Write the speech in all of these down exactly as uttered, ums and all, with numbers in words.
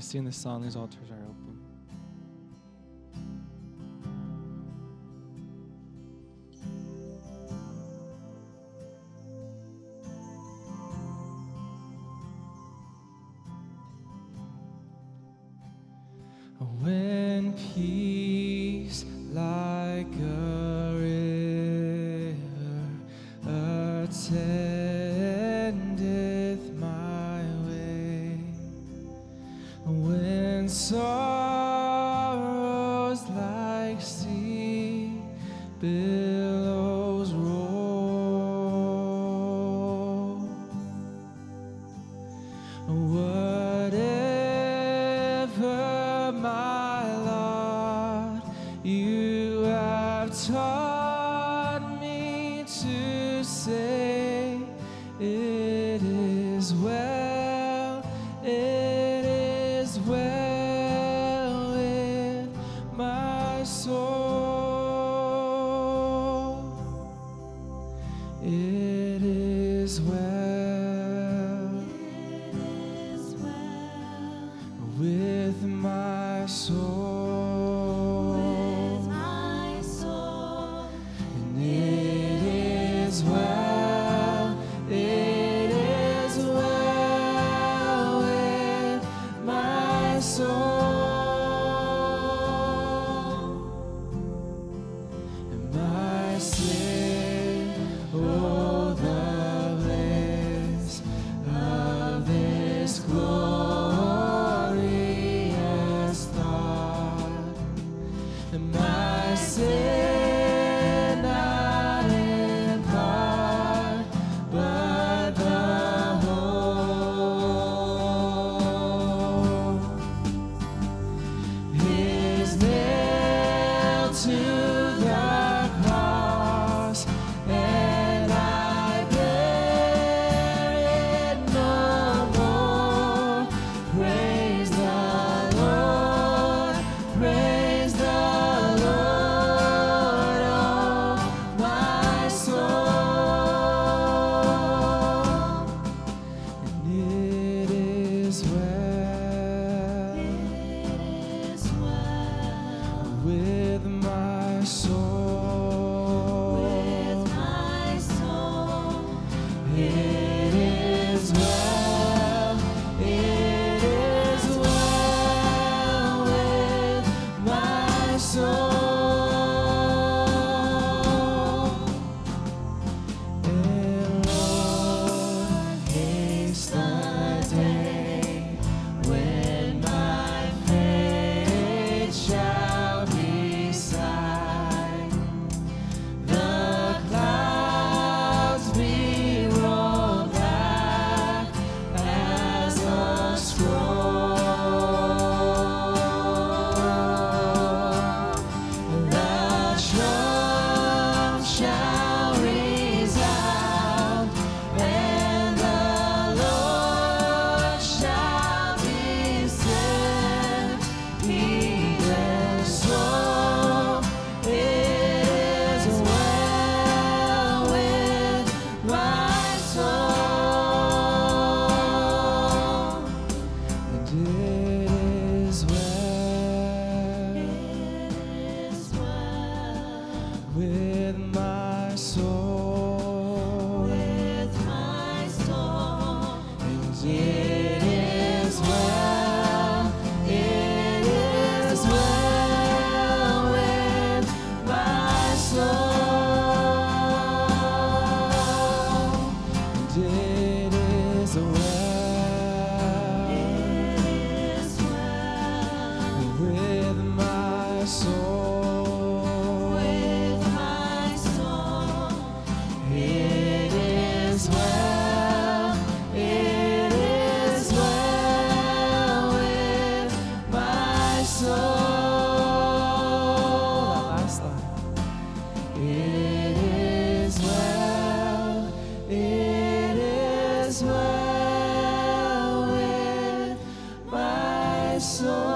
to sing the song, these altars are open. When peace like a river attendeth my way, when sorrows like sea billows roll, whatever my Lord, you have taught me to say, it is well, it is well with my soul, it is well, it is well with my soul, with my soul, and it is well, it is well with my soul, and my sin, oh, the bliss of this glory. My sin not in part, but the whole is nailed to the cross, and I bear it no more. Praise the Lord, praise. With my soul, with my soul, it is well, it is well with my soul. And Lord, haste the day when my faith shall. With my soul, with my soul, and it is well, it is well with my soul, and it is well, it is well with my soul.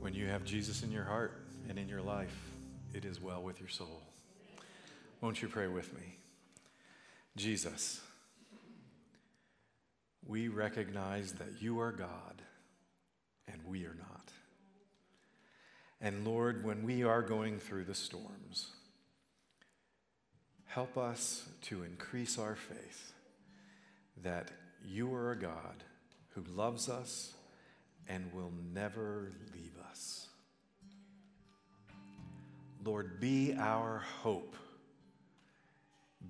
When you have Jesus in your heart and in your life, it is well with your soul. Won't you pray with me? Jesus, we recognize that you are God and we are not. And Lord, when we are going through the storms, help us to increase our faith that you are a God who loves us and will never leave us. Lord, be our hope,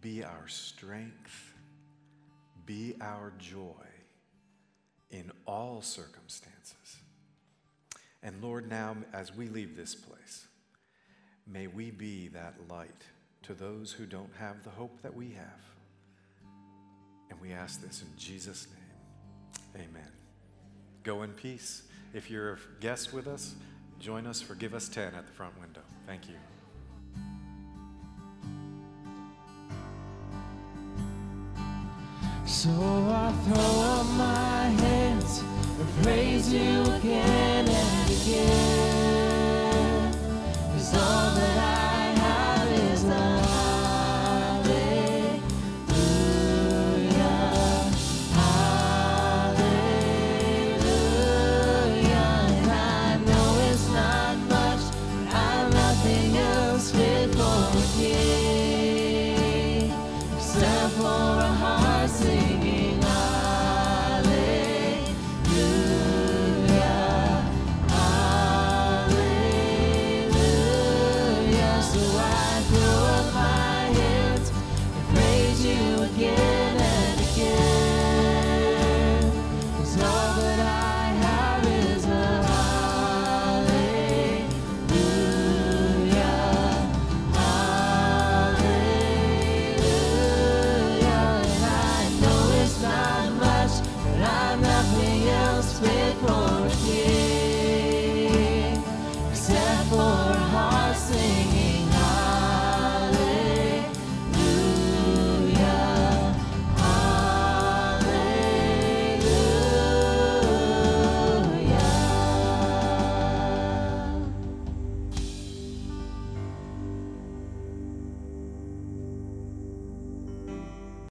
be our strength, be our joy in all circumstances. And Lord, now as we leave this place, may we be that light to those who don't have the hope that we have. And we ask this in Jesus' name, amen. Go in peace. If you're a guest with us, join us for Give Us ten at the front window. Thank you. So I throw up my hands and praise you again and again. 'Cause all that I